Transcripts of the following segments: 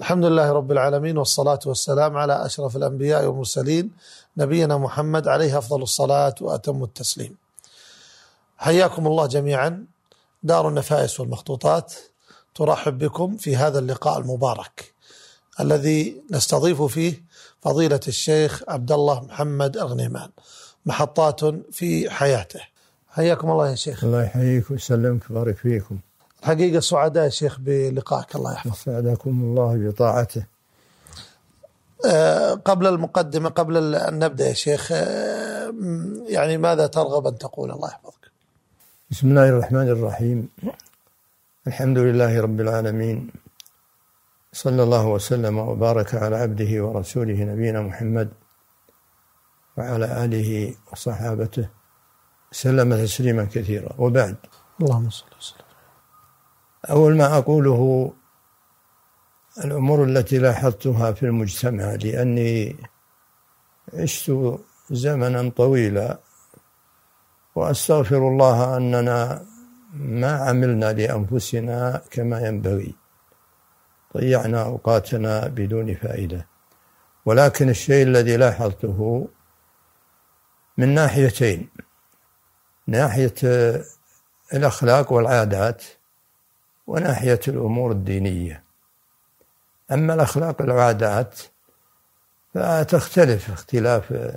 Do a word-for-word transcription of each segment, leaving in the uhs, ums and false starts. الحمد لله رب العالمين، والصلاة والسلام على أشرف الأنبياء والمرسلين، نبينا محمد عليه أفضل الصلاة وأتم التسليم. حياكم الله جميعا. دار النفائس والمخطوطات ترحب بكم في هذا اللقاء المبارك الذي نستضيف فيه فضيلة الشيخ عبد الله محمد الغنيمان، محطات في حياته. حياكم الله يا شيخ. الله يحييك ويسلمك ويبارك فيكم. الحقيقة سعداء يا شيخ بلقائك، الله يحفظك. سعدكم الله بطاعته. قبل المقدمة، قبل أن نبدأ يا شيخ، يعني ماذا ترغب أن تقول؟ الله يحفظك. بسم الله الرحمن الرحيم، الحمد لله رب العالمين، صلى الله وسلم وبارك على عبده ورسوله نبينا محمد وعلى آله وصحابته سلم تسليما كثيرا، وبعد. اللهم صل وسلم. أول ما أقوله الأمور التي لاحظتها في المجتمع، لأني عشت زمنا طويلا، وأستغفر الله أننا ما عملنا لأنفسنا كما ينبغي، ضيعنا أوقاتنا بدون فائدة. ولكن الشيء الذي لاحظته من ناحيتين، ناحية الأخلاق والعادات وناحية الأمور الدينية. أما الأخلاق والعادات فتختلف اختلاف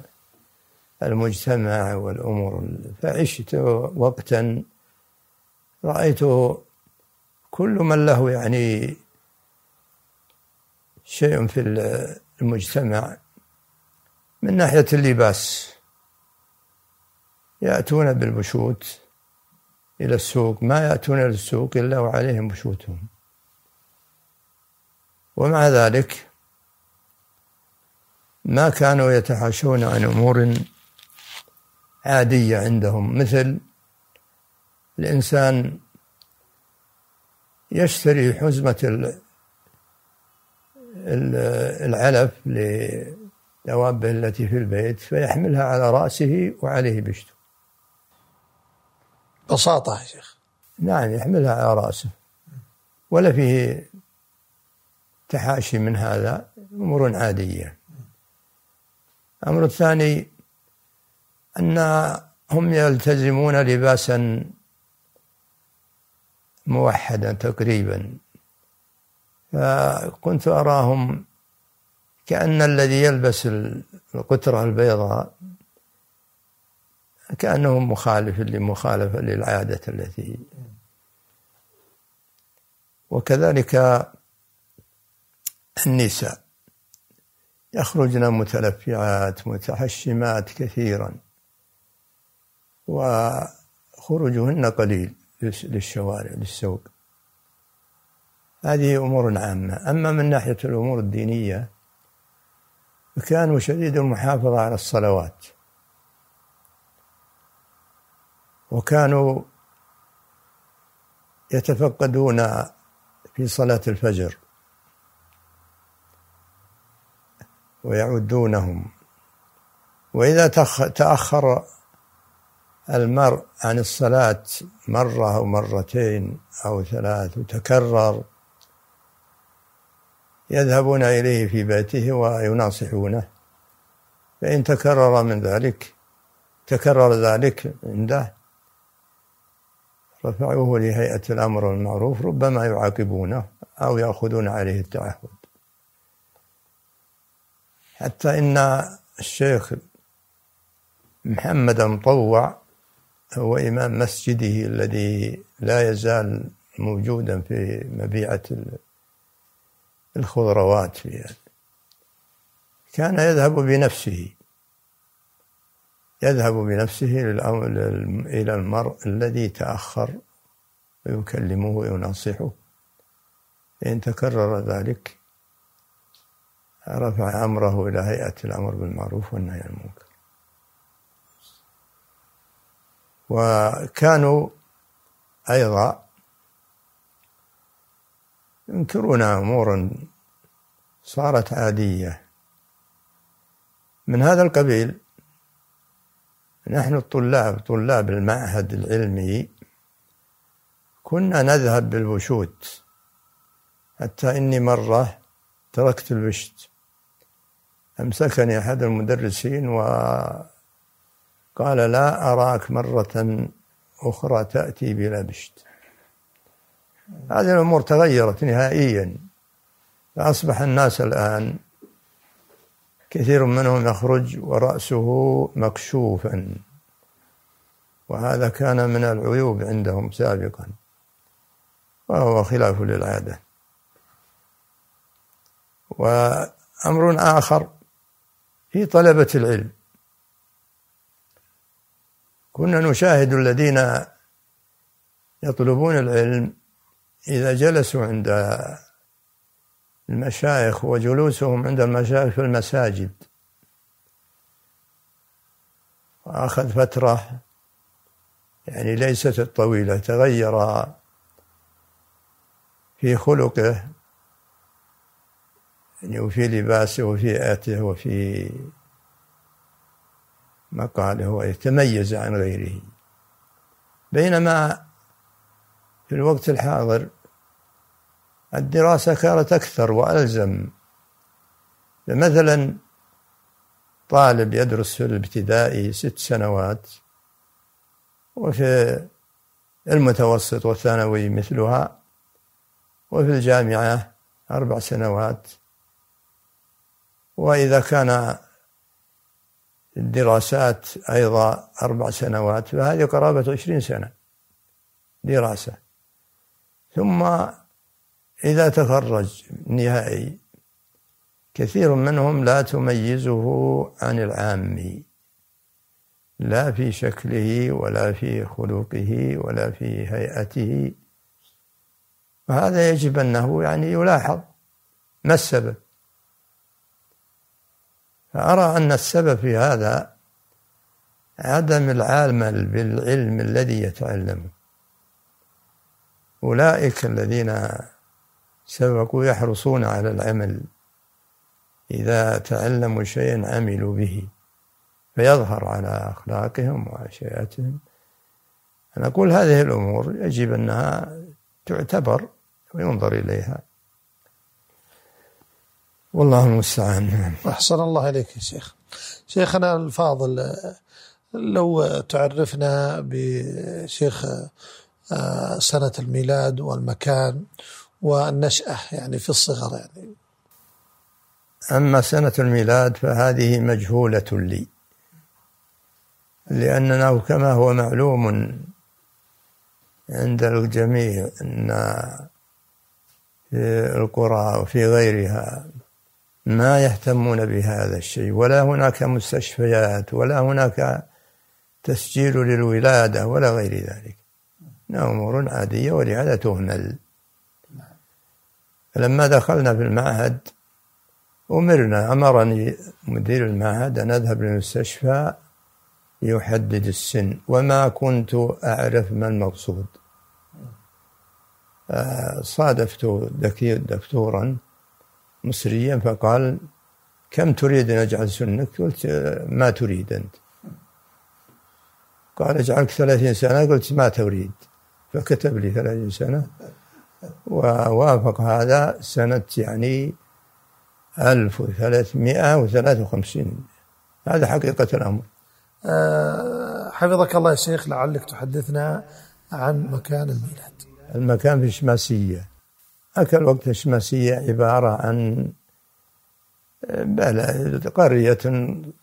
المجتمع والأمور. فعشت وقتا رأيت كل من له يعني شيء في المجتمع من ناحية اللباس، يأتون بالبشوت إلى السوق، ما يأتون للسوق إلا وعليهم بشوتهم. ومع ذلك ما كانوا يتحاشون عن أمور عادية عندهم، مثل الإنسان يشتري حزمة العلف لدوابه التي في البيت فيحملها على رأسه وعليه بشته. بساطة يا شيخ. نعم، يحملها على رأسه، ولا فيه تحاشي من هذا، أمور عادية. الأمر الثاني أنهم يلتزمون لباسا موحدا تقريبا، فكنت أراهم كأن الذي يلبس القطرة البيضاء كأنه مخالف لمخالفة للعادة التي. وكذلك النساء يخرجن متلفعات متحشمات كثيرا، وخروجهن قليل للشوارع للسوق. هذه أمور عامة. أما من ناحية الأمور الدينية فكانوا شديد المحافظة على الصلوات، وكانوا يتفقدون في صلاة الفجر ويعدونهم. وإذا تأخر المرء عن الصلاة مرة أو مرتين أو ثلاث وتكرر، يذهبون إليه في بيته ويناصحونه، فإن تكرر من ذلك تكرر ذلك عنده رفعوه لهيئة الأمر والمعروف، ربما يعاقبونه أو يأخذون عليه التعهد. حتى إن الشيخ محمد مطوع هو إمام مسجده الذي لا يزال موجودا في مبيعة الخضروات فيها، كان يذهب بنفسه يذهب بنفسه إلى المرء الذي تأخر ويكلمه وينصحه، إن تكرر ذلك رفع أمره إلى هيئة الأمر بالمعروف والنهي عن المنكر. وكانوا أيضا ينكرون أمور صارت عادية. من هذا القبيل نحن الطلاب طلاب المعهد العلمي كنا نذهب بالبشوت، حتى إني مرة تركت المشت. أمسكني أحد المدرسين وقال: لا أراك مرة أخرى تأتي بلا بشت. هذه الأمور تغيرت نهائيا، فأصبح الناس الآن كثير منهم يخرج ورأسه مكشوفا، وهذا كان من العيوب عندهم سابقا، وهو خلاف للعادة. وأمر آخر في طلبة العلم، كنا نشاهد الذين يطلبون العلم إذا جلسوا عند المشايخ، وجلوسهم عند المشايخ في المساجد، وأخذ فترة يعني ليست الطويلة تغير في خلقه يعني، وفي لباسه وفي هيئته وفي مقاله، ويتميز عن غيره. بينما في الوقت الحاضر الدراسة كانت أكثر وألزم، فمثلا طالب يدرس في الابتدائي ست سنوات، وفي المتوسط والثانوي مثلها، وفي الجامعة أربع سنوات. وإذا كان الدراسات أيضا أربع سنوات فهذه قرابة عشرين سنة دراسة. ثم إذا تخرج نهائي كثير منهم لا تميزه عن العامي، لا في شكله ولا في خلقه ولا في هيئته، وهذا يجب أنه يعني يلاحظ ما السبب. فأرى أن السبب في هذا عدم العمل بالعلم الذي يتعلمه. أولئك الذين سبقوا يحرصون على العمل، إذا تعلموا شيئا عملوا به، فيظهر على أخلاقهم وعشياتهم. أنا أقول هذه الأمور يجب أنها تعتبر وينظر إليها، والله المستعان. أحسن الله إليك يا شيخ. شيخنا الفاضل، لو تعرفنا بشيخ سنة الميلاد والمكان والنشأة يعني في الصغر يعني. أما سنة الميلاد فهذه مجهولة لي، لأننا كما هو معلوم عند الجميع أن في القرى وفي غيرها ما يهتمون بهذا الشيء، ولا هناك مستشفيات ولا هناك تسجيل للولادة ولا غير ذلك، إنها أمور عادية ولهذا تهمل. لما دخلنا في المعهد أمرنا أمرني مدير المعهد أن أذهب للمستشفى يحدد السن، وما كنت أعرف ما المقصود. صادفت دكتورا مصريا فقال: كم تريد أن أجعل سنك؟ قلت: ما تريد أنت. قال: أجعلك ثلاثين سنة. قلت: ما تريد. فكتب لي ثلاثين سنة، ووافق هذا سنة يعني ألف وثلاثمائة وثلاثة وخمسين. هذا حقيقة الأمر. حفظك الله يا شيخ، لعلك تحدثنا عن مكان الميلاد. المكان في الشمسية. أكل وقت الشمسية عبارة عن بلد، قرية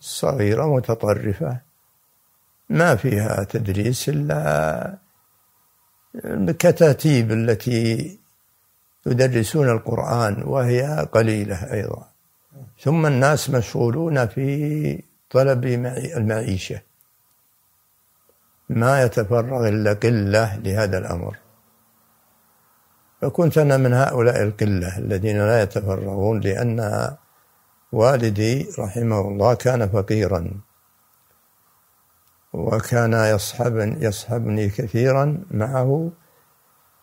صغيرة متطرفة ما فيها تدريس إلا الكتاتيب التي يدرسون القرآن، وهي قليلة أيضا. ثم الناس مشغولون في طلب المعيشة، ما يتفرغ إلا قلة لهذا الأمر. فكنت أنا من هؤلاء القلة الذين لا يتفرغون، لأن والدي رحمه الله كان فقيرا، وكان يصحب يصحبني كثيرا معه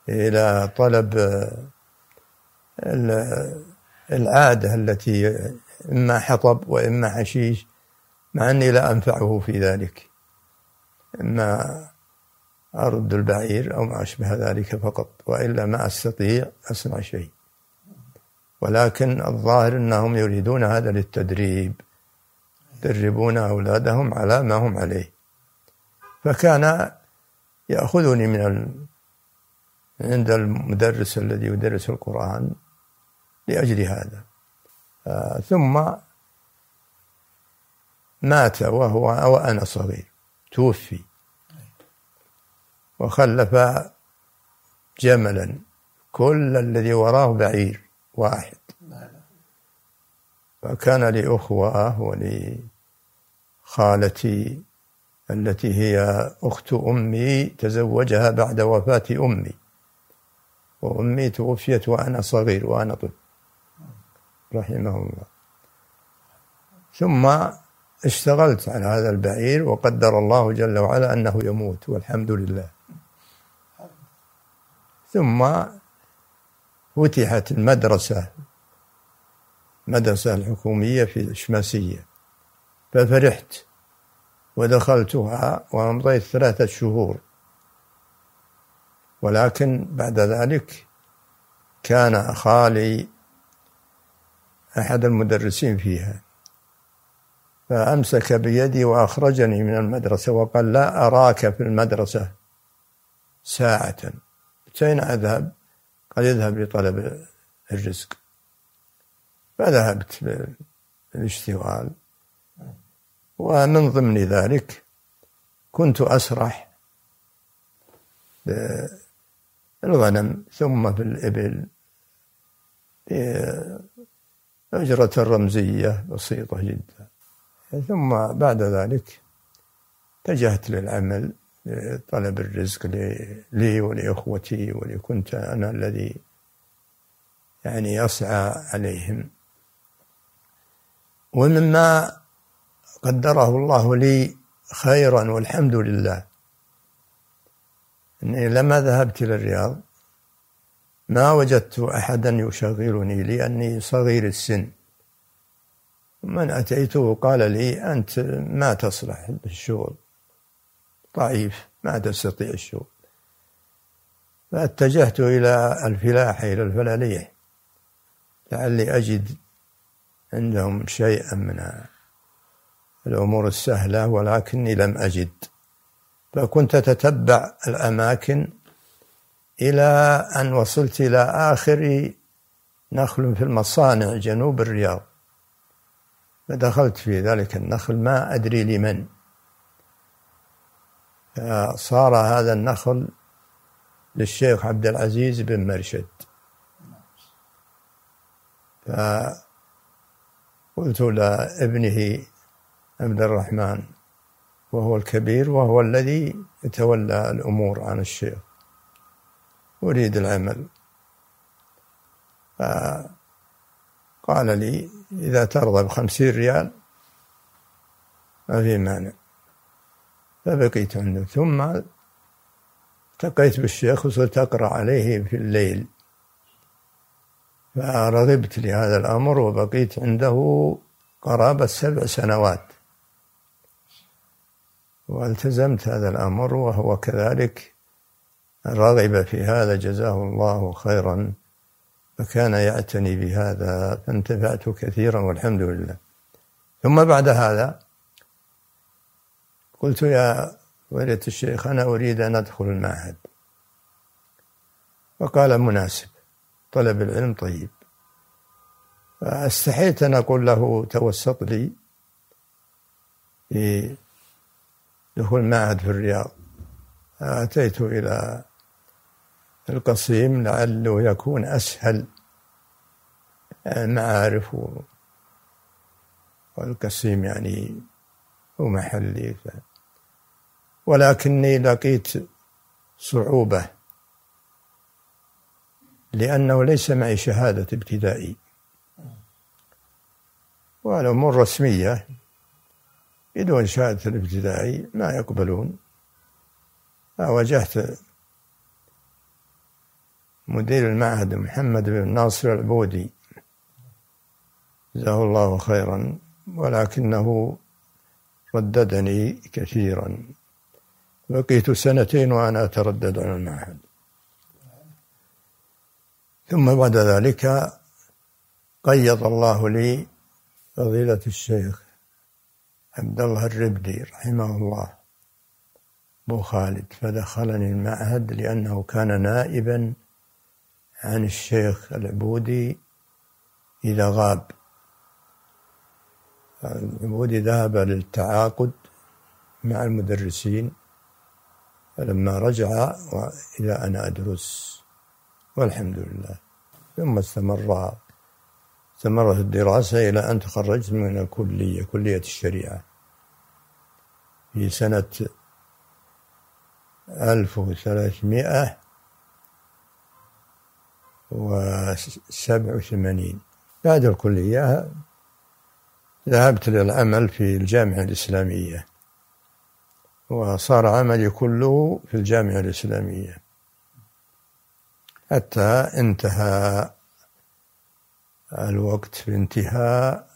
إلى طلب العادة التي إما حطب وإما حشيش، مع أني لا أنفعه في ذلك، إما أرد البعير أو ما أشبه ذلك فقط، وإلا ما أستطيع أصنع شيء. ولكن الظاهر أنهم يريدون هذا للتدريب، يدربون أولادهم على ما هم عليه. فكان يأخذني من ال... عند المدرس الذي يدرس القرآن لأجل هذا. آه ثم مات وهو وأنا صغير، توفي، وخلف جملا كل الذي وراه بعير واحد. فكان لي أخوة ولي خالتي التي هي أخت أمي تزوجها بعد وفاة أمي، وأمي توفيت وأنا صغير وأنا طفل رحمه الله. ثم اشتغلت على هذا البعير وقدر الله جل وعلا أنه يموت والحمد لله. ثم فتحت المدرسة، مدرسة الحكومية في الشمسية، ففرحت ودخلتها وأمضيت ثلاثة شهور. ولكن بعد ذلك كان خالي أحد المدرسين فيها فأمسك بيدي وأخرجني من المدرسة وقال: لا أراك في المدرسة ساعة. أين أذهب؟ قال: اذهب لطلب الرزق. فذهبت للاشتغال، ومن ضمن ذلك كنت أسرح بالغنم ثم بالإبل بأجرة رمزية بسيطة جدا. ثم بعد ذلك اتجهت للعمل لطلب الرزق لي ولإخوتي، ولكنت أنا الذي يعني أسعى عليهم. ومما قدره الله لي خيرا والحمد لله أني لما ذهبت إلى الرياض ما وجدت أحدا يشغلني لأني صغير السن. من أتيته قال لي: أنت ما تصلح للشغل، ضعيف، ما تستطيع الشغل. فاتجهت إلى الفلاحة، إلى الفلاليح، لعلي أجد عندهم شيئا من الأمور السهلة، ولكني لم أجد. فكنت أتتبع الأماكن إلى أن وصلت إلى آخر نخل في المصانع جنوب الرياض. فدخلت في ذلك النخل ما أدري لمن، صار هذا النخل للشيخ عبد العزيز بن مرشد. فقلت لابنه عبد الرحمن وهو الكبير وهو الذي يتولى الأمور عن الشيخ: أريد العمل. فقال لي: إذا ترضى بخمسين ريال ما في مانع. فبقيت عنده، ثم التقيت بالشيخ وصرت أقرأ عليه في الليل، فرغبت لهذا الأمر وبقيت عنده قرابة سبع سنوات والتزمت هذا الأمر، وهو كذلك رغب في هذا جزاه الله خيرا، فكان يعتني بهذا فانتفعت كثيرا والحمد لله. ثم بعد هذا قلت: يا ولية الشيخ، أنا أريد أن أدخل المعهد. فقال: مناسب، طلب العلم طيب. فاستحيت أن أقول له: توسط لي في دخول معهد في الرياض. أتيت إلى القصيم لعله يكون أسهل المعارف، والقصيم يعني هو محلي ف... ولكني لقيت صعوبة لأنه ليس معي شهادة ابتدائي، والأمور رسمية بدون شهادة الابتدائي ما يقبلون. فواجهت مدير المعهد محمد بن ناصر العبودي جزاه الله خيرا، ولكنه رددني كثيرا، بقيت سنتين وأنا أتردد عن المعهد. ثم بعد ذلك قيض الله لي فضيلة الشيخ عبد الله الربدي رحمه الله أبو خالد، فدخلني المعهد لأنه كان نائبا عن الشيخ العبودي إذا غاب. العبودي ذهب للتعاقد مع المدرسين، فلما رجع وإذا أنا أدرس، والحمد لله. ثم استمر استمرت الدراسة إلى أن تخرجت من الكلية، كلية الشريعة، في سنة ألف وثلاثمائة وسبع وثمانين. بعد الكلية ذهبت للعمل في الجامعة الإسلامية، وصار عملي كله في الجامعة الإسلامية حتى انتهى الوقت. في انتهاء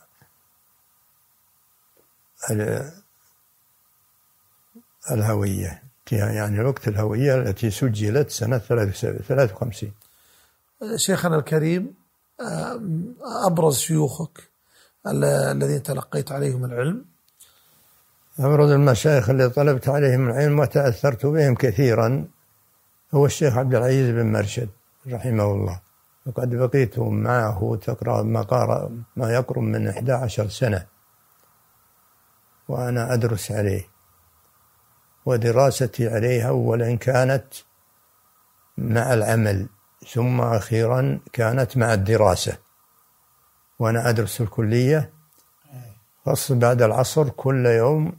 الهوية، يعني الوقت الهوية التي سجلت سنة ثلاثة وخمسين. شيخنا الكريم، أبرز شيوخك الذين تلقيت عليهم العلم؟ أبرز المشايخ اللي طلبت عليهم العلم وتأثرت بهم كثيرا هو الشيخ عبد العزيز بن مرشد رحمه الله، وقد بقيت معه تقرأ ما يقرب من إحدى عشرة سنة وأنا أدرس عليه، ودراستي عليه أولا كانت مع العمل، ثم أخيرا كانت مع الدراسة وأنا أدرس الكلية، خاصة بعد العصر كل يوم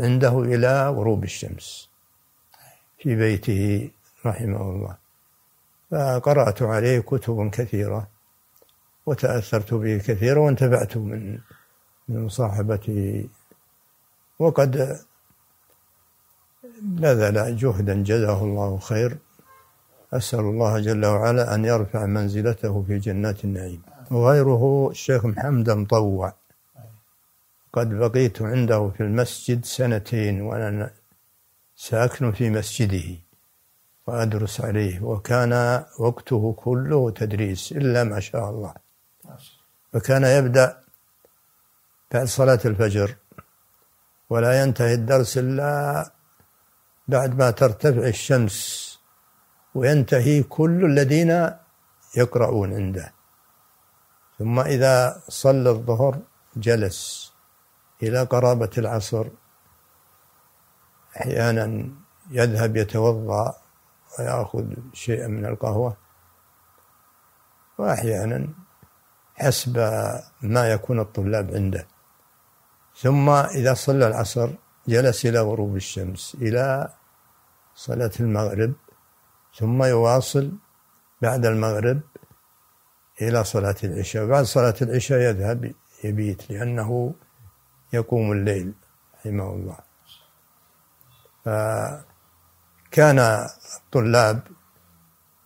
عنده إلى غروب الشمس في بيته رحمه الله. فقرأت عليه كتب كثيرة وتأثرت به كثيرا وانتفعت من من مصاحبته، وقد بذل جهدا جزاه الله خير. أسأل الله جل وعلا أن يرفع منزلته في جنات النعيم. وغيره الشيخ محمد مطوع، قد بقيت عنده في المسجد سنتين وأنا سأكن في مسجده وأدرس عليه، وكان وقته كله تدريس إلا ما شاء الله. وكان يبدأ بعد صلاة الفجر ولا ينتهي الدرس إلا بعد ما ترتفع الشمس، وينتهي كل الذين يقرؤون عنده. ثم إذا صلى الظهر جلس إلى قرابة العصر، أحيانا يذهب يتوضأ ويأخذ شيئا من القهوة، وأحيانا حسب ما يكون الطلاب عنده. ثم إذا صلى العصر جلس إلى غروب الشمس إلى صلاة المغرب، ثم يواصل بعد المغرب إلى صلاة العشاء، وبعد صلاة العشاء يذهب يبيت لأنه يقوم الليل رحمه الله. فكان الطلاب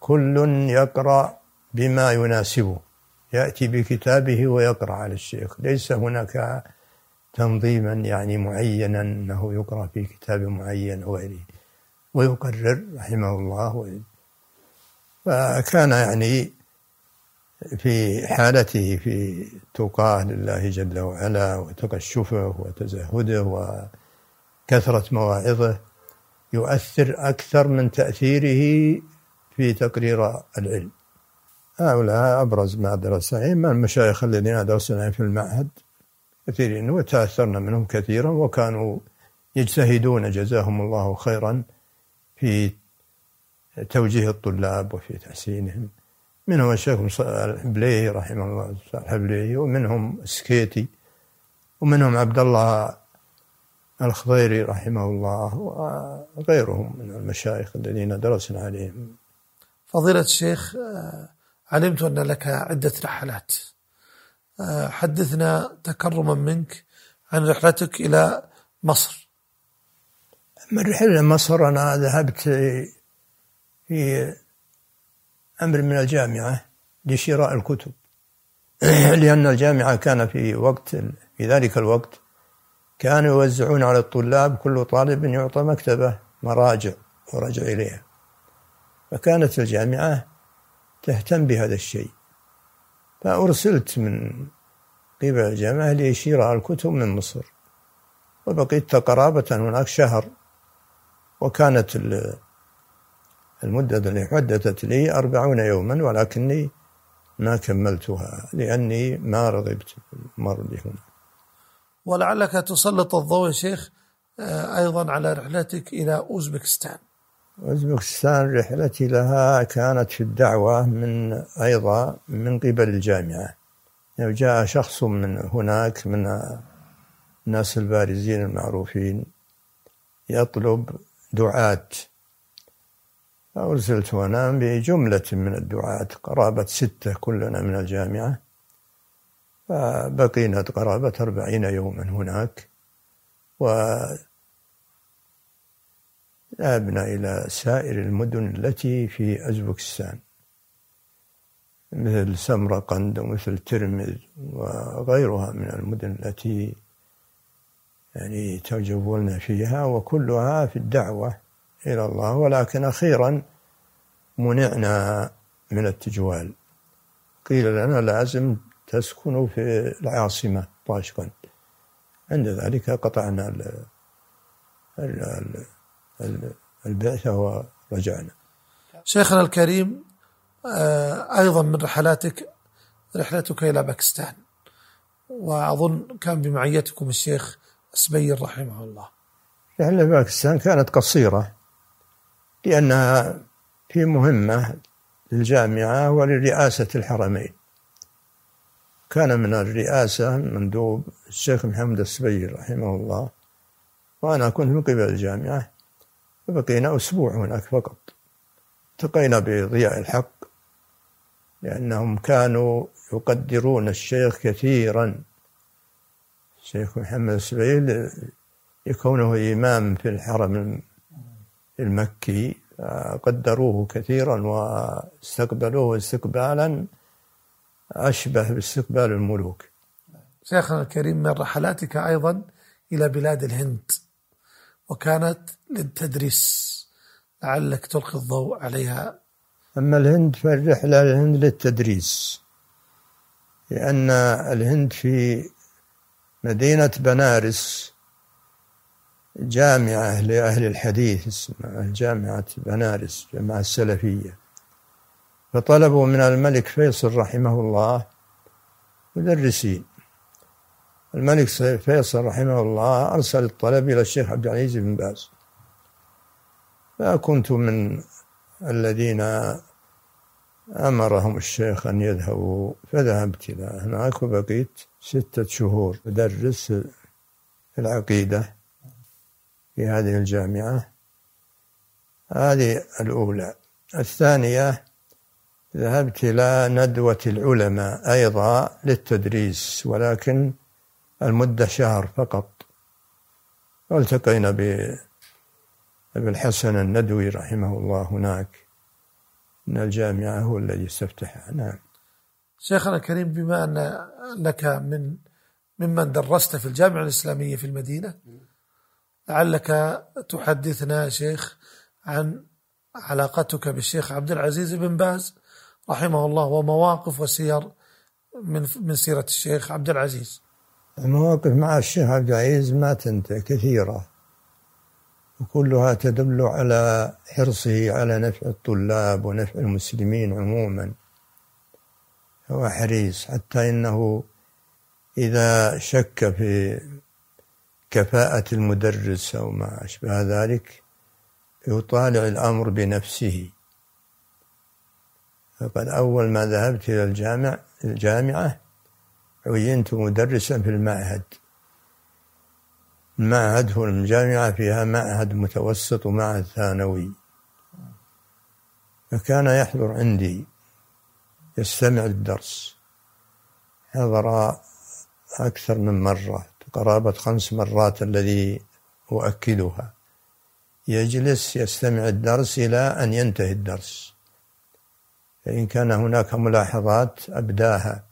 كل يقرأ بما يناسبه، يأتي بكتابه ويقرأ على الشيخ، ليس هناك تنظيما يعني معينا أنه يقرأ في كتاب معين أو غيره، ويقرر رحمه الله. فكان يعني في حالته في تقاه لله جل وعلا وتقشفه وتزهده وكثرة مواعظه يؤثر أكثر من تأثيره في تقرير العلم. هؤلاء أبرز ما درسنا. من المشايخ الذين درسنا في المعهد كثيرين وتأثرنا منهم كثيرا، وكانوا يجتهدون جزاهم الله خيرا في توجيه الطلاب وفي تحسينهم. منهم الشيخ الحبلي رحمه الله الحبلي، ومنهم السكيتي، ومنهم عبد الله الخضيري رحمه الله، وغيرهم من المشايخ الذين درسنا عليهم. فضيلة الشيخ، علمت أن لك عدة رحلات، حدثنا تكرما منك عن رحلتك إلى مصر. أما الرحلة لمصر، أنا ذهبت في أمر من الجامعة لشراء الكتب لأن الجامعة كان في وقت في ذلك الوقت كانوا يوزعون على الطلاب، كل طالب يعطى مكتبة مراجع ورجع إليها، فكانت الجامعة تهتم بهذا الشيء، فأرسلت من قبل الجماعة لأشير الكتب من مصر، وبقيت قرابة هناك شهر، وكانت المدة اللي حددت لي أربعون يوما، ولكني ما كملتها لأني ما رغبت المرض هنا. ولعلك تسلط الضوء يا شيخ أيضا على رحلتك إلى أوزبكستان. أوزبكستان رحلتي لها كانت في الدعوة من أيضا من قبل الجامعة، يعني جاء شخص من هناك من الناس البارزين المعروفين يطلب دعاة، فأرسلت هنا بجملة من الدعاة قرابة ستة كلنا من الجامعة، فبقينا قرابة أربعين يوما هناك، وذهبنا إلى سائر المدن التي في أوزبكستان مثل سمرقند ومثل ترمذ وغيرها من المدن التي يعني تجولنا فيها، وكلها في الدعوة إلى الله. ولكن أخيرا منعنا من التجوال، قيل لنا لازم تسكن في العاصمة طاشقند، عند ذلك قطعنا ال ال ال ال البعثة ورجعنا. شيخنا الكريم، أيضا من رحلاتك رحلتك إلى باكستان، وأظن كان بمعيتكم الشيخ السبيل رحمه الله. رحلة باكستان كانت قصيرة لأنها في مهمة للجامعة ولرئاسة الحرمين، كان من الرئاسة مندوب الشيخ محمد السبيل رحمه الله، وأنا كنت من قبل الجامعة، وبقينا أسبوع هناك فقط. التقينا بضياء الحق لأنهم كانوا يقدرون الشيخ كثيرا، الشيخ محمد السبيل يكونه إمام في الحرم المكي قدروه كثيرا واستقبلوه استقبالا أشبه باستقبال الملوك. شيخنا الكريم، من رحلاتك أيضا إلى بلاد الهند، وكانت للتدريس، لعلك تلقي الضوء عليها. أما الهند فالرحلة للهند للتدريس، لأن الهند في مدينة بنارس جامعة لأهل الحديث اسمها جامعة بنارس، جامعة السلفية، فطلبوا من الملك فيصل رحمه الله مدرسين. الملك فيصل رحمه الله أرسل الطلب إلى الشيخ عبد العزيز بن باز، فكنت من الذين أمرهم الشيخ أن يذهبوا، فذهبت إلى هناك وبقيت ستة شهور أدرس العقيدة في هذه الجامعة. هذه الأولى. الثانية ذهبت إلى ندوة العلماء أيضا للتدريس، ولكن المدة شهر فقط، والتقينا بالحسن الندوي رحمه الله هناك من الجامعة، هو الذي استفتحها. نعم. شيخنا الكريم، بما أن لك من ممن درست في الجامعة الإسلامية في المدينة، لعلك تحدثنا شيخ عن علاقتك بالشيخ عبد العزيز بن باز رحمه الله، ومواقف وسير من من سيرة الشيخ عبد العزيز. المواقف مع الشيخ عبد العزيز ما تنتهي، كثيرة، وكلها تدل على حرصه على نفع الطلاب ونفع المسلمين عموما. هو حريص، حتى إنه إذا شك في كفاءة المدرس أو ما أشبه ذلك يطالع الأمر بنفسه. فقد أول ما ذهبت إلى الجامع الجامعة عينت مدرسا في المعهد. المعهد هو الجامعة فيها معهد متوسط ومعهد ثانوي، فكان يحضر عندي يستمع للدرس، حضر أكثر من مرة، قرابة خمس مرات الذي أؤكدها. يجلس يستمع الدرس إلى أن ينتهي الدرس، فإن كان هناك ملاحظات أبداها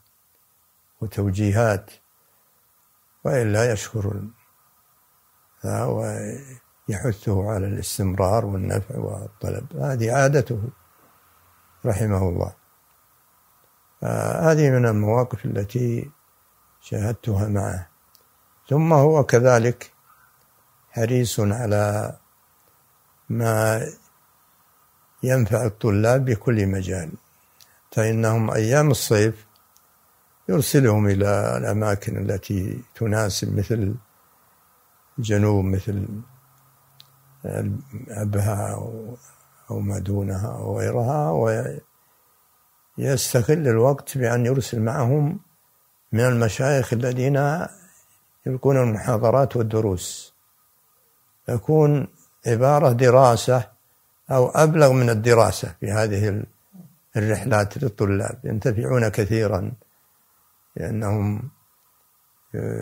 وتوجيهات، وإلا يشكر ويحثه على الاستمرار والنفع والطلب. هذه عادته رحمه الله. هذه من المواقف التي شاهدتها معه. ثم هو كذلك حريص على ما ينفع الطلاب بكل مجال، فإنهم أيام الصيف يرسلهم إلى الأماكن التي تناسب، مثل الجنوب، مثل أبها أو ما دونها أو غيرها، ويستغل الوقت بأن يرسل معهم من المشايخ الذين يلقون المحاضرات والدروس. تكون عبارة دراسة أو أبلغ من الدراسة في هذه الرحلات للطلاب، ينتفعون كثيرا لأنهم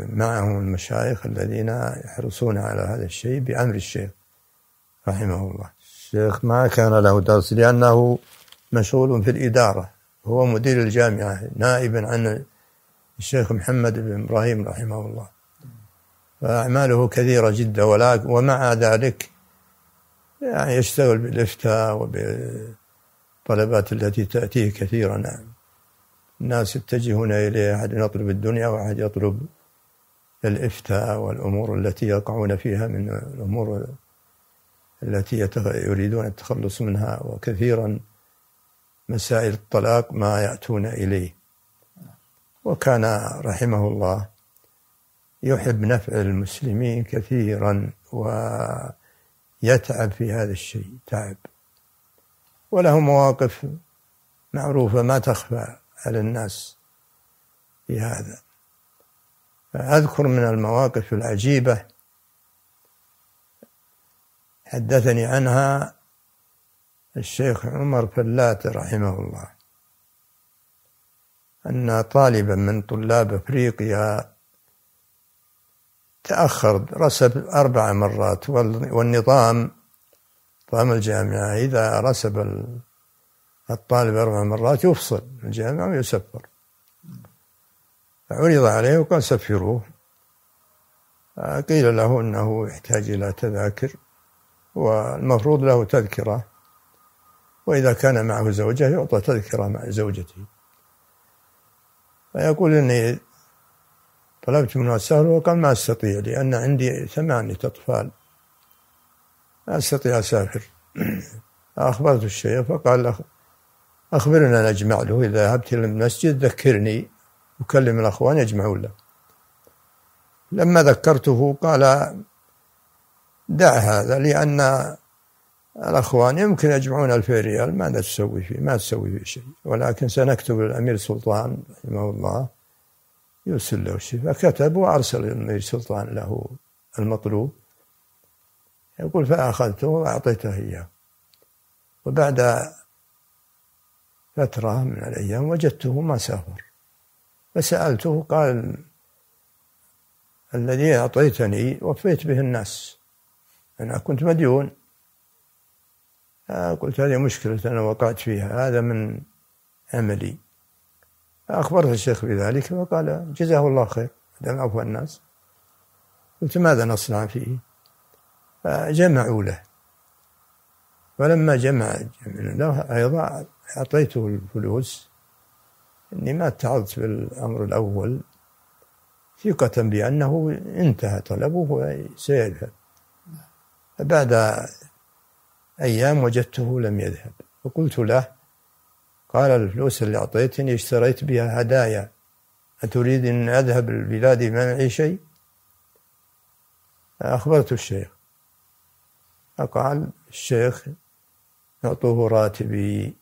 معهم المشايخ الذين يحرصون على هذا الشيء بأمر الشيخ رحمه الله. الشيخ ما كان له درس لأنه مشغول في الإدارة، هو مدير الجامعة نائبا عن الشيخ محمد بن إبراهيم رحمه الله، فأعماله كثيرة جدا، ومع ذلك يعني يشتغل بالإفتاء وبالطلبات التي تأتيه كثيرا. نعم، الناس يتجهون إليه، أحد يطلب الدنيا وأحد يطلب الإفتاء والأمور التي يقعون فيها من الأمور التي يريدون التخلص منها، وكثيرا مسائل الطلاق ما يأتون إليه. وكان رحمه الله يحب نفع المسلمين كثيرا ويتعب في هذا الشيء تعب، وله مواقف معروفة ما تخفى على الناس في هذا. أذكر من المواقف العجيبة حدثني عنها الشيخ عمر فلاته رحمه الله، أن طالبا من طلاب أفريقيا تأخر رسب أربع مرات، والنظام نظام الجامعة إذا رسب الطالب أربع مرات يفصل الجامعة ويسفر. عرض عليه وقال سفروه، قيل له أنه يحتاج إلى تذاكر والمفروض له تذكرة، وإذا كان معه زوجة يعطى تذكرة مع زوجته. فيقول إني طلبت منه السهل، وقال ما أستطيع لأن عندي ثمانية أطفال ما أستطيع أسافر. أخبرت الشيخ فقال أخبرنا نجمع له، إذا ذهبت للمسجد ذكرني وكلم الأخوان يجمعون له. لما ذكرته قال دع هذا لأن الأخوان يمكن يجمعون ألف ريال ما تسوي فيه ما تسوي فيه شيء، ولكن سنكتب للأمير سلطان رحمه الله يرسل له الشيء. فكتب وأرسل الأمير سلطان له المطلوب، يقول فأخذته وأعطيته إياه. وبعد فترة من الأيام وجدته ما سافر، فسألته قال الذي أعطيتني وفيت به الناس، أنا كنت مديون. قلت هذه مشكلة أنا وقعت فيها، هذا من عملي. أخبرت الشيخ بذلك وقال جزاه الله خير دام عفو الناس. قلت ماذا نصنع فيه؟ فجمعوا له، ولما جمع له أيضا أعطيته الفلوس، إني ما اتعظت بالأمر الأول ثقة بأنه انتهى طلبه وسيذهب. بعد أيام وجدته لم يذهب، فقلت له قال الفلوس اللي أعطيتني اشتريت بها هدايا، أتريد أن أذهب البلاد ما معي شيء؟ أخبرت الشيخ، فقال الشيخ أعطوه راتبي.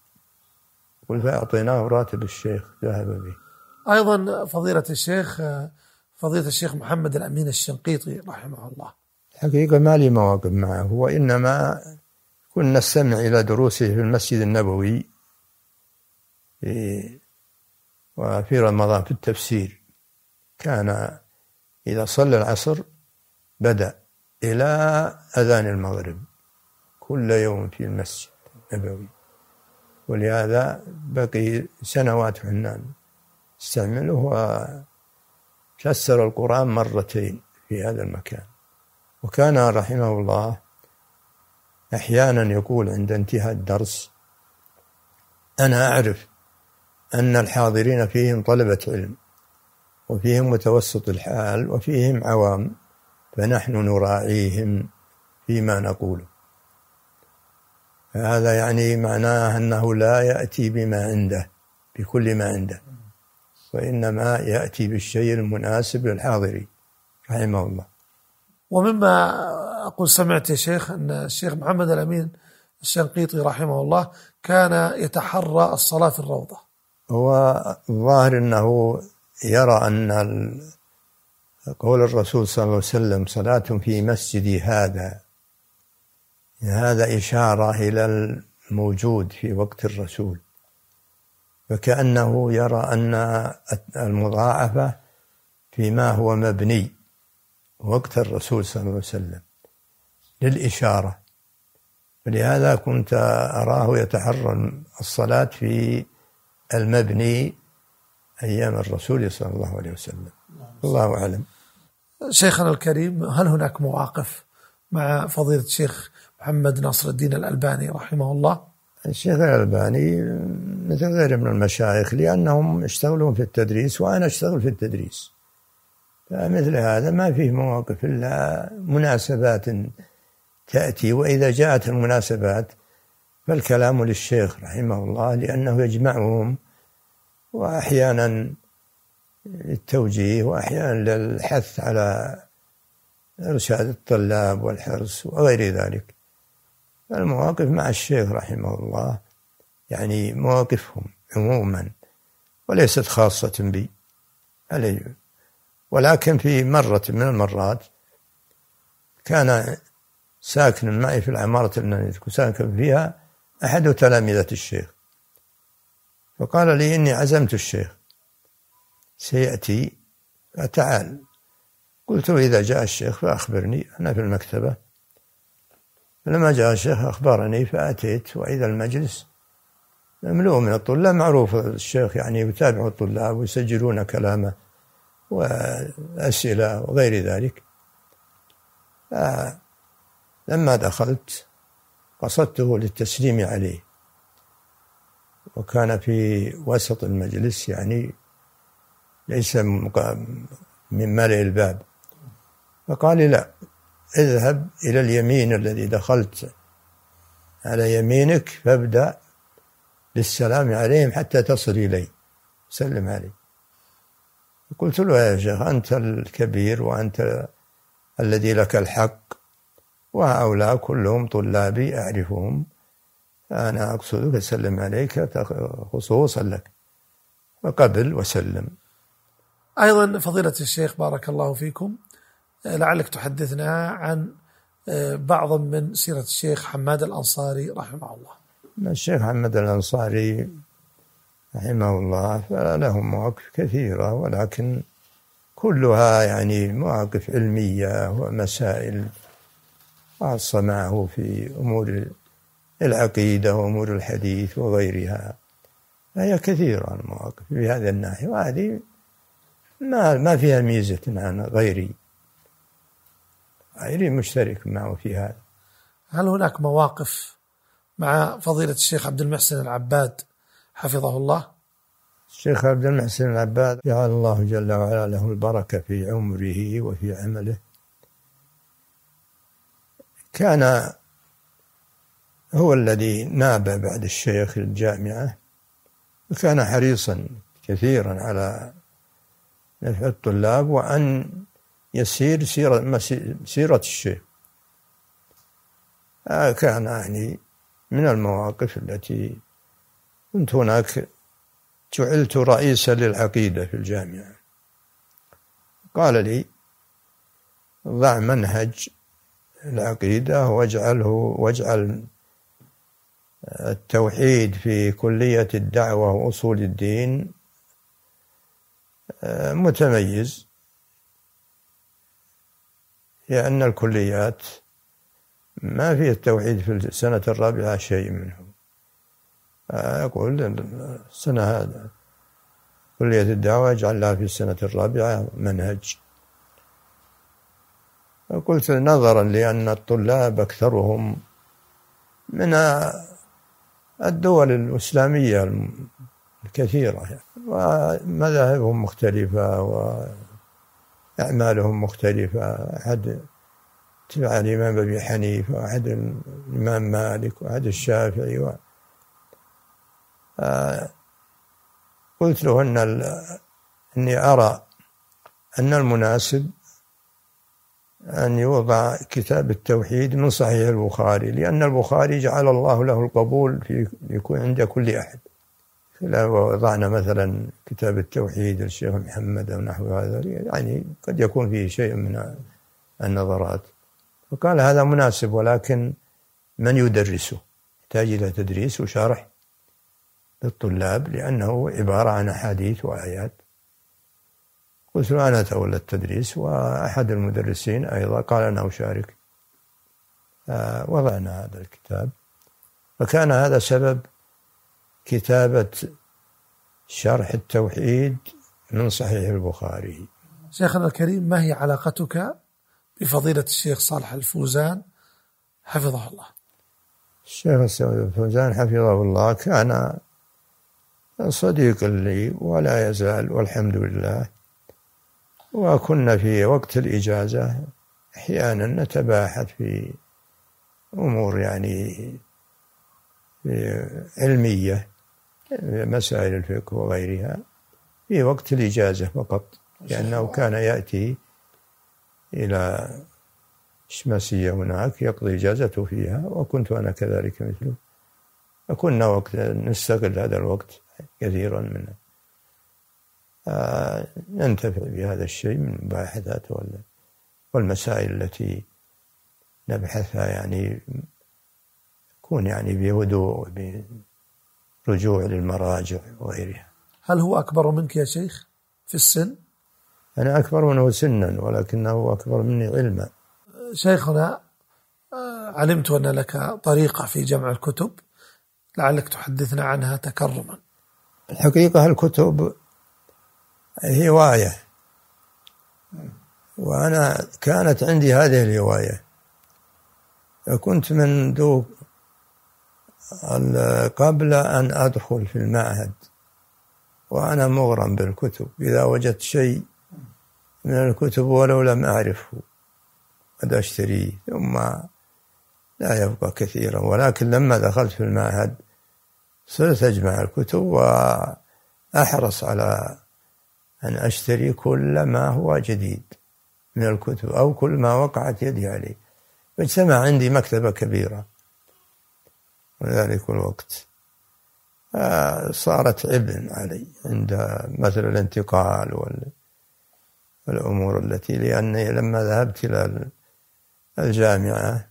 قلت أعطيناه راتب الشيخ ذهب به. أيضا فضيلة الشيخ فضيلة الشيخ محمد الأمين الشنقيطي رحمه الله، حقيقة ما لي مواقف معه، وإنما كنا نستمع إلى دروسه في المسجد النبوي وفي رمضان في التفسير. كان إذا صلى العصر بدأ إلى أذان المغرب كل يوم في المسجد النبوي، ولهذا بقي سنوات حنا استعمله، وفسر القرآن مرتين في هذا المكان. وكان رحمه الله أحيانا يقول عند انتهاء الدرس أنا أعرف أن الحاضرين فيهم طلبة علم، وفيهم متوسط الحال، وفيهم عوام، فنحن نراعيهم فيما نقوله. هذا يعني معناه أنه لا يأتي بما عنده بكل ما عنده، وإنما يأتي بالشيء المناسب للحاضرين رحمه الله. ومما أقول سمعت يا شيخ أن الشيخ محمد الأمين الشنقيطي رحمه الله كان يتحرى الصلاة في الروضة. هو الظاهر أنه يرى أن قول الرسول صلى الله عليه وسلم صلاة في مسجدي هذا، هذا إشارة إلى الموجود في وقت الرسول، فكأنه يرى أن المضاعفة فيما هو مبني وقت الرسول صلى الله عليه وسلم للإشارة، فلهذا كنت أراه يتحرى الصلاة في المبني أيام الرسول صلى الله عليه وسلم. الله أعلم. شيخنا الكريم، هل هناك مواقف مع فضيلة الشيخ محمد ناصر الدين الألباني رحمه الله؟ الشيخ الألباني مثل غير من المشايخ لأنهم يشتغلون في التدريس، وأنا أشتغل في التدريس، فمثل هذا ما فيه مواقف إلا مناسبات تأتي، وإذا جاءت المناسبات فالكلام للشيخ رحمه الله لأنه يجمعهم، وأحيانا للتوجيه وأحيانا للحث على إرشاد الطلاب والحرص وغير ذلك. المواقف مع الشيخ رحمه الله يعني مواقفهم عموما وليست خاصة بي علي، ولكن في مرة من المرات كان ساكن معي في العمارة التي ساكن فيها أحد تلامذة الشيخ، فقال لي إني عزمت الشيخ سيأتي تعال. قلت إذا جاء الشيخ فأخبرني، أنا في المكتبة. لما جاء الشيخ أخبرني فأتيت، وإذا المجلس مملوء من الطلاب، معروف الشيخ يعني يتابع الطلاب ويسجلون كلامه وأسئلة وغير ذلك. لما دخلت قصدته للتسليم عليه، وكان في وسط المجلس يعني ليس من ملء الباب، فقال لي لا، اذهب إلى اليمين الذي دخلت على يمينك فابدأ بالسلام عليهم حتى تصل إلي سلم علي. قلت له يا شيخ أنت الكبير وأنت الذي لك الحق، وهؤلاء كلهم طلابي أعرفهم، أنا أقصدك أسلم عليك خصوصا لك، وقبل وسلم. أيضا فضيلة الشيخ بارك الله فيكم، لعلك تحدثنا عن بعض من سيرة الشيخ حماد الأنصاري رحمه الله. الشيخ حماد الأنصاري رحمه الله فله مواقف كثيرة، ولكن كلها يعني مواقف علمية ومسائل خاصة معه في أمور العقيدة وأمور الحديث وغيرها، فهي كثيرة المواقف بهذا الناحية، وهذه ما ما فيها ميزة عن غيري غيري مشترك معه في هذا. هل هناك مواقف مع فضيلة الشيخ عبد المحسن العباد حفظه الله؟ الشيخ عبد المحسن العباد جعل الله جل وعلا له البركة في عمره وفي عمله، كان هو الذي ناب بعد الشيخ الجامعة، وكان حريصا كثيرا على نفع الطلاب وأن يسير سيرة, سيرة الشيخ. كان يعني من المواقف التي كنت هناك جعلت رئيسا للعقيدة في الجامعة، قال لي ضع منهج العقيدة واجعله واجعل التوحيد في كلية الدعوة وأصول الدين متميز، لأن الكليات ما فيه التوحيد في السنة الرابعة شيء منه. أقول السنة هذا كلية الدعوة اجعل لها في السنة الرابعة منهج. قلت نظرا لأن الطلاب أكثرهم من الدول الإسلامية كثيرة يعني. ومذاهبهم مختلفة وأعمالهم مختلفة، أحد تبع الإمام أبي حنيفة وأحد الإمام مالك وأحد الشافعي و... قلت لهن ال... أني أرى أن المناسب أن يوضع كتاب التوحيد من صحيح البخاري، لأن البخاري جعل الله له القبول في يكون عند كل أحد. لو وضعنا مثلا كتاب التوحيد للشيخ محمد أو نحو هذا يعني قد يكون فيه شيء من النظرات. فقال هذا مناسب، ولكن من يدرسه يحتاج إلى تدريس وشرح للطلاب، لأنه عبارة عن أحاديث وآيات. قلت له أنا أتولى التدريس، وأحد المدرسين أيضا قال أنا أشارك. وضعنا هذا الكتاب، وكان هذا سبب كتابة شرح التوحيد من صحيح البخاري. شيخنا الكريم، ما هي علاقتك بفضيلة الشيخ صالح الفوزان حفظه الله؟ الشيخ صالح الفوزان حفظه الله كان صديق لي ولا يزال والحمد لله، وكنا في وقت الإجازة أحيانا نتباحث في أمور يعني علمية، مسائل الفقه وغيرها، في وقت الإجازة فقط، لأنه كان يأتي إلى الشمسية هناك يقضي إجازته فيها، وكنت أنا كذلك مثله، وكنا وقت نستغل هذا الوقت كثيرا منه، آه ننتفع بهذا الشيء من مباحثات والمسائل التي نبحثها، يعني يكون يعني بهدوء برجوع للمراجع وغيرها. هل هو أكبر منك يا شيخ في السن؟ أنا أكبر منه سنا، ولكنه أكبر مني علما. شيخنا، علمت أن لك طريقة في جمع الكتب، لعلك تحدثنا عنها تكرما. الحقيقة الكتب هواية، وأنا كانت عندي هذه الهواية، كنت منذ قبل أن أدخل في المعهد وأنا مغرم بالكتب، إذا وجدت شيء من الكتب ولو لم أعرفه قد أشتريه، ثم لا يبقى كثيرا. ولكن لما دخلت في المعهد صرت أجمع الكتب وأحرص على أن أشتري كل ما هو جديد من الكتب أو كل ما وقعت يدي عليه. فاجتمع عندي مكتبة كبيرة، وذلك الوقت صارت عبء علي عند مثل الانتقال والأمور التي، لأني لما ذهبت إلى الجامعة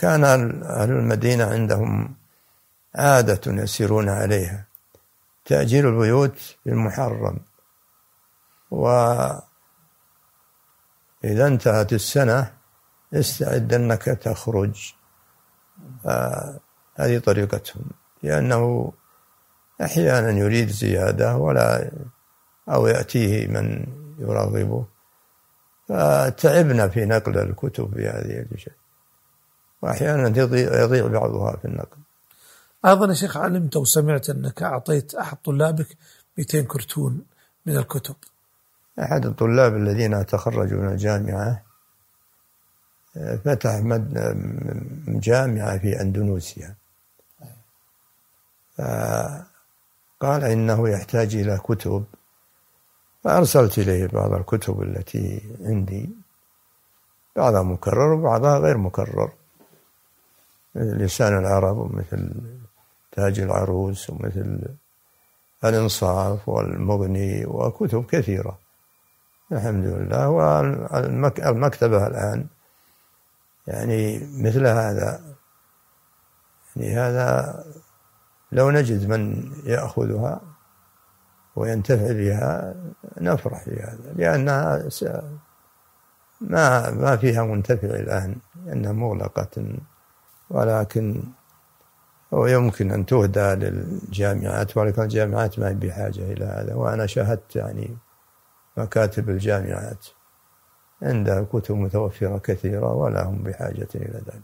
كان أهل المدينة عندهم عادة يسيرون عليها، تأجيل البيوت في المحرم، وإذا انتهت السنة استعد أنك تخرج. آه هذه طريقتهم، لأنه أحيانا يريد زيادة ولا أو يأتيه من يراغبه، فتعبنا في نقل الكتب في هذه الأشياء، وأحيانا يضيع بعضها في النقل. أظن شيخ علمت وسمعت أنك أعطيت أحد طلابك مئتين كرتون من الكتب. أحد الطلاب الذين تخرجوا من الجامعة فتح جامعة في أندونيسيا، قال إنه يحتاج إلى كتب، فأرسلت إليه بعض الكتب التي عندي، بعضها مكرر وبعضها غير مكرر، مثل لسان العرب ومثل تاج العروس ومثل الإنصاف والمغني وكتب كثيرة الحمد لله. والمكتبة الآن يعني مثل هذا، يعني هذا لو نجد من يأخذها وينتفع بها نفرح بهذا، لأنها ما ما فيها منتفع الآن، لأنها مغلقة، ولكن يمكن أن تهدى للجامعات، ولكن الجامعات ما بحاجة إلى هذا. وأنا شاهدت يعني مكاتب الجامعات عندها كتب متوفرة كثيرة ولا هم بحاجة إلى ذلك.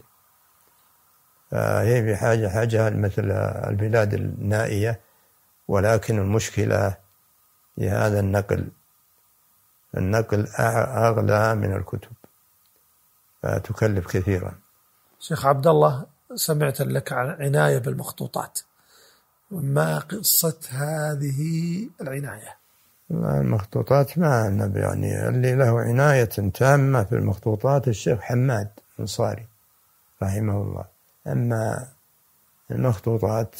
فهي بحاجة حاجة مثل البلاد النائية ولكن المشكلة في هذا النقل، النقل أغلى من الكتب فتكلف كثيرا. شيخ عبد الله، سمعت لك عن عناية بالمخطوطات، ما قصة هذه العناية؟ المخطوطات ما النبي، يعني اللي له عناية تامة في المخطوطات الشيخ حماد الأنصاري رحمه الله. أما المخطوطات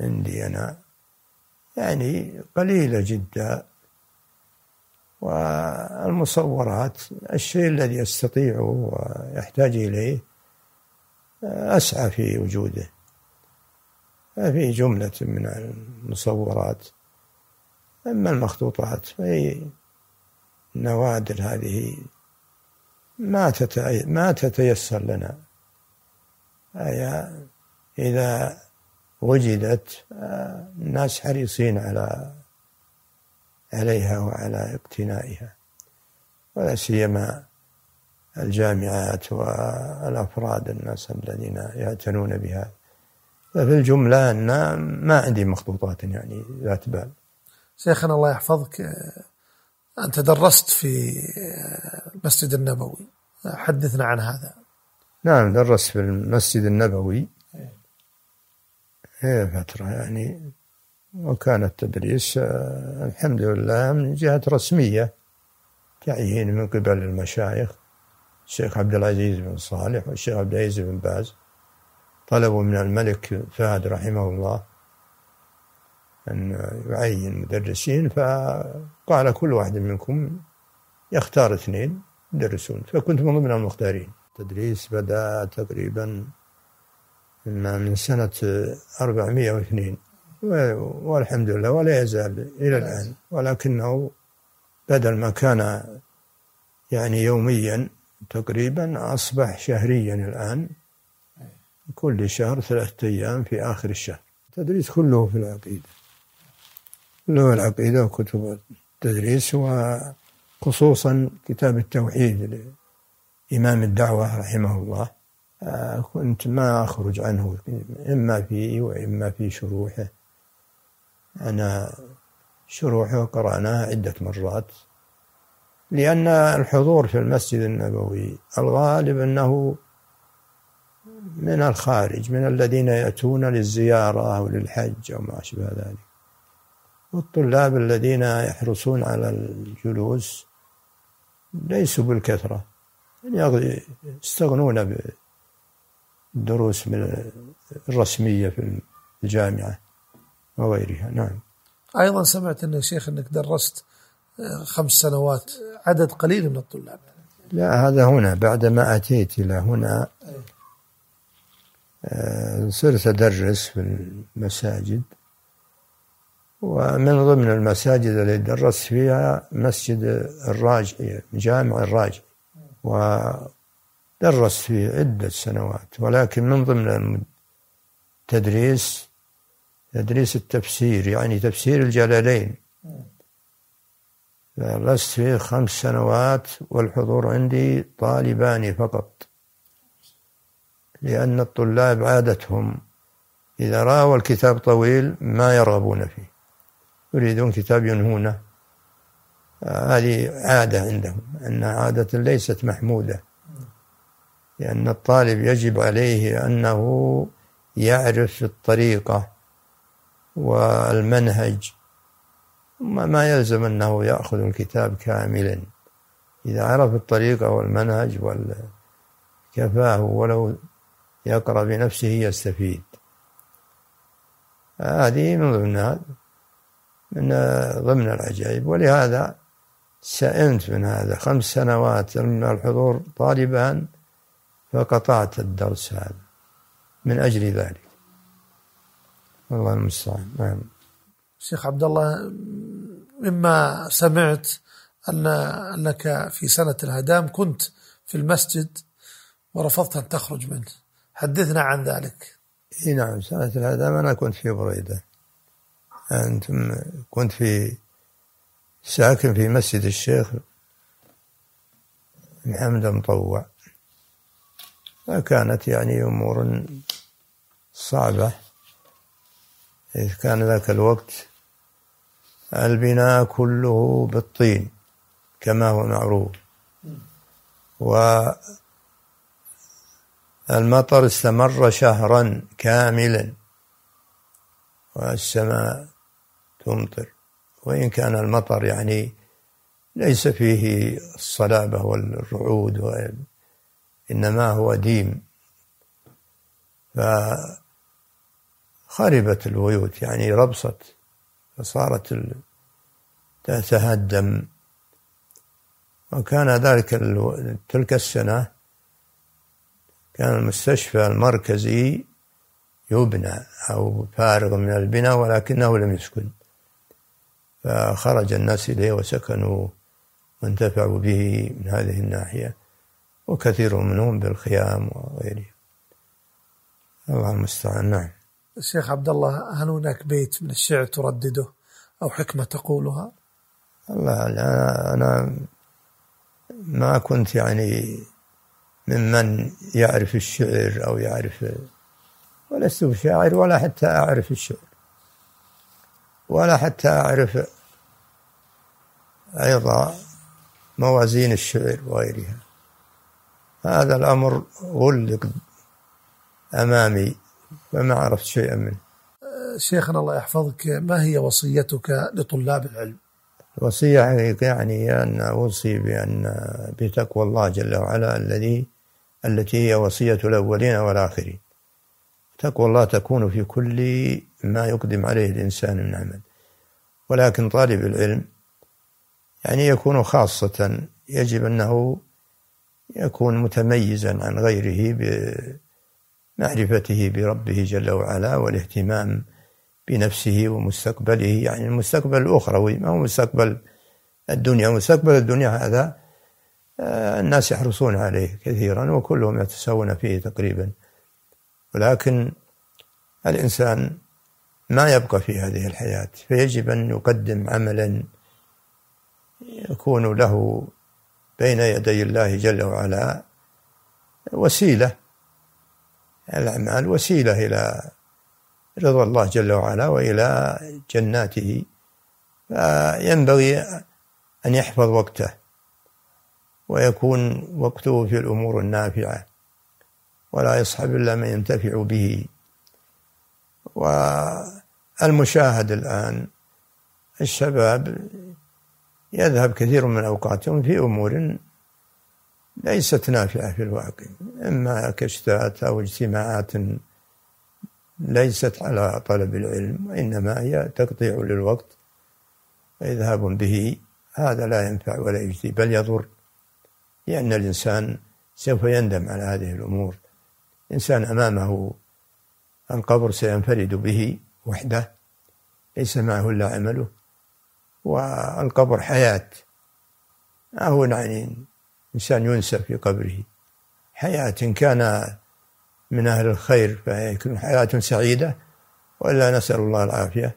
عندي أنا يعني قليلة جدا، والمصورات الشيء الذي يستطيعه ويحتاج إليه أسعى في وجوده، ففي جملة من المصورات. أما المخطوطات فهي نوادر، هذه ما تتع... ما تتيسر لنا، هي إذا وجدت الناس حريصين على عليها وعلى اقتنائها، ولا سيما الجامعات والأفراد الناس الذين يعتنون بها. ففي الجملة أن ما عندي مخطوطات يعني ذات بال. شيخنا الله يحفظك، أنت درست في المسجد النبوي، حدثنا عن هذا. نعم، درست في المسجد النبوي هي فترة يعني، وكان التدريس الحمد لله من جهة رسمية، تعيين من قبل المشايخ، الشيخ عبد العزيز بن صالح والشيخ عبد العزيز بن باز، طلبوا من الملك فهد رحمه الله أن يعين مدرسين، فقال كل واحد منكم يختار اثنين يدرسون، فكنت من ضمن المختارين. التدريس بدأ تقريبا من سنة أربعمائة واثنين والحمد لله ولا يزال إلى الآن، ولكنه بدل ما كان يعني يوميا تقريبا أصبح شهريا الآن، كل شهر ثلاثة أيام في آخر الشهر. التدريس كله في العقيدة، كله العقيدة وكتب التدريس، وخصوصا كتاب التوحيد لإمام الدعوة رحمه الله كنت ما أخرج عنه إما فيه وإما في شروحه. أنا شروحه قرأناه عدة مرات، لأن الحضور في المسجد النبوي الغالب أنه من الخارج، من الذين يأتون للزيارة أو للحج أو ما أشبه ذلك، والطلاب الذين يحرصون على الجلوس ليسوا بالكثرة، يعني يستغنون بالدروس الرسمية في الجامعة وغيرها. نعم. أيضا سمعت أن الشيخ أنك درست خمس سنوات عدد قليل من الطلاب. لا، هذا هنا بعدما أتيت إلى هنا صرت أدرس في المساجد، ومن ضمن المساجد اللي درست فيها مسجد الراجحي، جامع الراجحي، ودرست فيه عدة سنوات، ولكن من ضمن التدريس تدريس التفسير، يعني تفسير الجلالين، درست فيه خمس سنوات والحضور عندي طالبان فقط، لأن الطلاب عادتهم إذا رأوا الكتاب طويل ما يرغبون فيه، يريدون كتاب ينهونه. هذه عادة عندهم، أنها عادة ليست محمودة، لأن الطالب يجب عليه أنه يعرف الطريقة والمنهج، ما يلزم أنه يأخذ الكتاب كاملا. إذا عرف الطريقة والمنهج والكفاه ولو يقرأ بنفسه يستفيد. هذه من ضمن هذا من ضمن العجائب، ولهذا سئمت من هذا. خمس سنوات من الحضور طالبان، فقطعت الدرس هذا من أجل ذلك، والله المستعان. نعم. شيخ عبد الله، مما سمعت أن أنك في سنة الهدام كنت في المسجد ورفضت أن تخرج منه، حدثنا عن ذلك. إيه نعم، سنة الهدام أنا كنت في بريدة، أنتم كنت في ساكن في مسجد الشيخ محمد مطوع، فكانت يعني أمور صعبة إذ كان ذاك الوقت البناء كله بالطين كما هو معروف، والمطر استمر شهرا كاملا والسماء تمطر، وإن كان المطر يعني ليس فيه الصلابة والرعود، وإنما هو ديم، فخربت البيوت يعني ربصت، فصارت تتهدم. وكان ذلك تلك السنة كان المستشفى المركزي يبنى أو فارغ من البناء ولكنه لم يسكن، فخرج الناس إليه وسكنوا وانتفعوا به من هذه الناحية، وكثير منهم بالخيام وغيره. الله المستعان. نعم. الشيخ عبد الله، هل هناك بيت من الشعر تردده أو حكمة تقولها؟ الله، أنا, أنا ما كنت يعني ممن يعرف الشعر أو يعرف، ولست بشاعر ولا حتى أعرف الشعر، ولا حتى أعرف أيضا موازين الشعر وغيرها. هذا الأمر غلق أمامي فما عرفت شيئا منه. شيخنا الله يحفظك، ما هي وصيتك لطلاب العلم؟ الوصية يعني أن أوصي بأن بتقوى الله جل وعلا الذي التي هي وصية الأولين والآخرين. تقوى الله تكون في كل ما يقدم عليه الإنسان من عمل، ولكن طالب العلم يعني يكون خاصة، يجب أنه يكون متميزا عن غيره بمعرفته بربه جل وعلا والاهتمام بنفسه ومستقبله، يعني المستقبل الأخروي ما هو مستقبل الدنيا. مستقبل الدنيا هذا الناس يحرصون عليه كثيرا وكلهم يتساوون فيه تقريبا، ولكن الإنسان ما يبقى في هذه الحياة، فيجب أن يقدم عملا يكون له بين يدي الله جل وعلا وسيلة. الأعمال وسيلة إلى رضا الله جل وعلا وإلى جناته، فينبغي أن يحفظ وقته ويكون وقته في الأمور النافعة، ولا يصحب إلا ما ينتفع به. والمشاهد الآن الشباب يذهب كثير من أوقاتهم في أمور ليست نافعة في الواقع، إما كشتات أو اجتماعات ليست على طلب العلم، وإنما هي تقطيع للوقت وإذهاب به. هذا لا ينفع ولا يجدي بل يضر، لأن الإنسان سوف يندم على هذه الأمور. إنسان أمامه القبر سينفرد به وحده، ليس معه إلا عمله، والقبر حياة، أو يعني إنسان ينسى في قبره. حياة إن كان من أهل الخير فيكون حياة سعيدة، وإلا نسأل الله العافية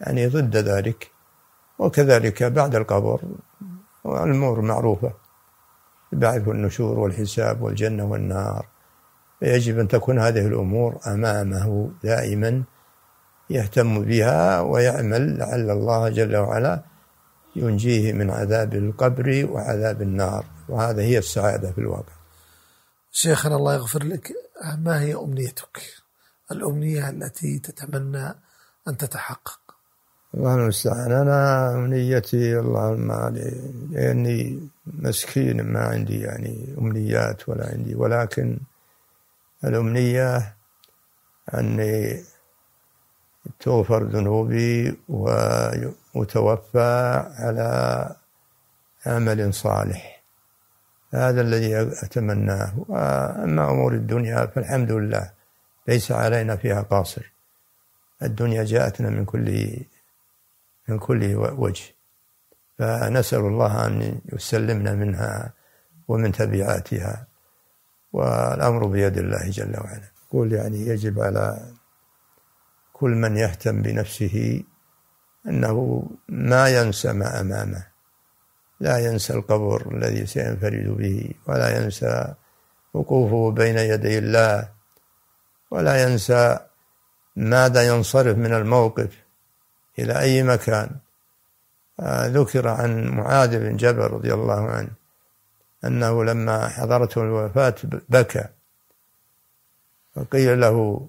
يعني ضد ذلك. وكذلك بعد القبر الأمور معروفة، البعث والنشور والحساب والجنة والنار، فيجب أن تكون هذه الأمور أمامه دائما يهتم بها ويعمل، لعل الله جل وعلا ينجيه من عذاب القبر وعذاب النار، وهذا هي السعادة في الواقع. شيخنا الله يغفر لك، ما هي أمنيتك، الأمنية التي تتمنى أن تتحقق؟ الله المستعان. أنا أمنيتي الله المالي، لأني مسكين ما عندي يعني أمنيات ولا عندي، ولكن الأمنية أني تغفر ذنوبي وأتوفى على عمل صالح، هذا الذي أتمناه. وأما أمور الدنيا فالحمد لله ليس علينا فيها قاصر، الدنيا جاءتنا من كل من كل وجه، فنسأل الله أن يسلمنا منها ومن تبعاتها، والأمر بيد الله جل وعلا. أقول يعني يجب على كل من يهتم بنفسه أنه ما ينسى ما أمامه، لا ينسى القبر الذي سينفرد به، ولا ينسى وقوفه بين يدي الله، ولا ينسى ماد ينصرف من الموقف إلى أي مكان. ذكر عن معاذ بن جبل رضي الله عنه أنه لما حضرته الوفاة بكى، فقيل له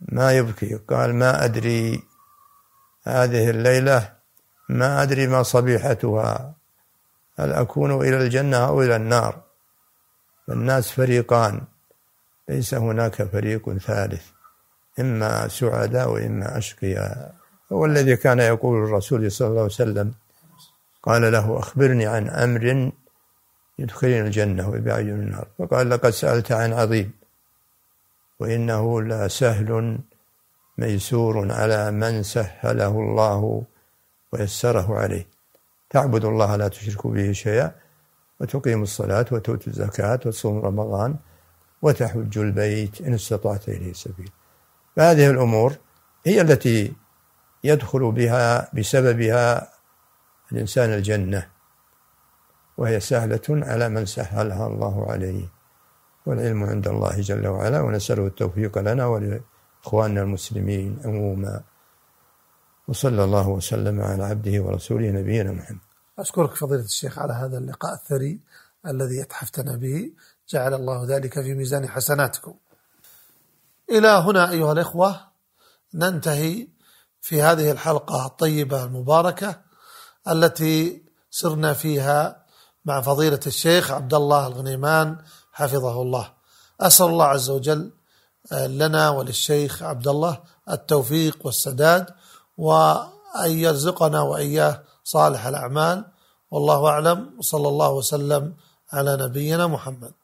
ما يبكي؟ قال ما أدري هذه الليلة، ما أدري ما صبيحتها، هل أكون إلى الجنة أو إلى النار؟ فالناس فريقان، ليس هناك فريق ثالث، إما سعداء وإما أشقياء. هو الذي كان يقول الرسول صلى الله عليه وسلم قال له أخبرني عن أمر يدخلني الجنة ويبعدني من النار، فقال لقد سألت عن عظيم، وإنه لسهل ميسور على من سهله الله ويسره عليه، تعبد الله لا تشرك به شيئا، وتقيم الصلاة وتؤتي الزكاة وتصوم رمضان وتحج البيت إن استطعت إليه سبيل. فهذه الأمور هي التي يدخل بها بسببها الإنسان الجنة، وهي سهلة على من سهلها الله عليه، والعلم عند الله جل وعلا، ونسأله التوفيق لنا ولإخواننا المسلمين عموما، وصلى الله وسلم على عبده ورسوله نبينا محمد. أشكرك فضيلة الشيخ على هذا اللقاء الثري الذي أتحفتنا به، جعل الله ذلك في ميزان حسناتكم. إلى هنا أيها الإخوة ننتهي في هذه الحلقة الطيبة المباركة التي سرنا فيها مع فضيلة الشيخ عبد الله الغنيمان حفظه الله. أسأل الله عز وجل لنا وللشيخ عبد الله التوفيق والسداد، وأن يرزقنا وإياه صالح الأعمال، والله أعلم، وصلى الله وسلم على نبينا محمد.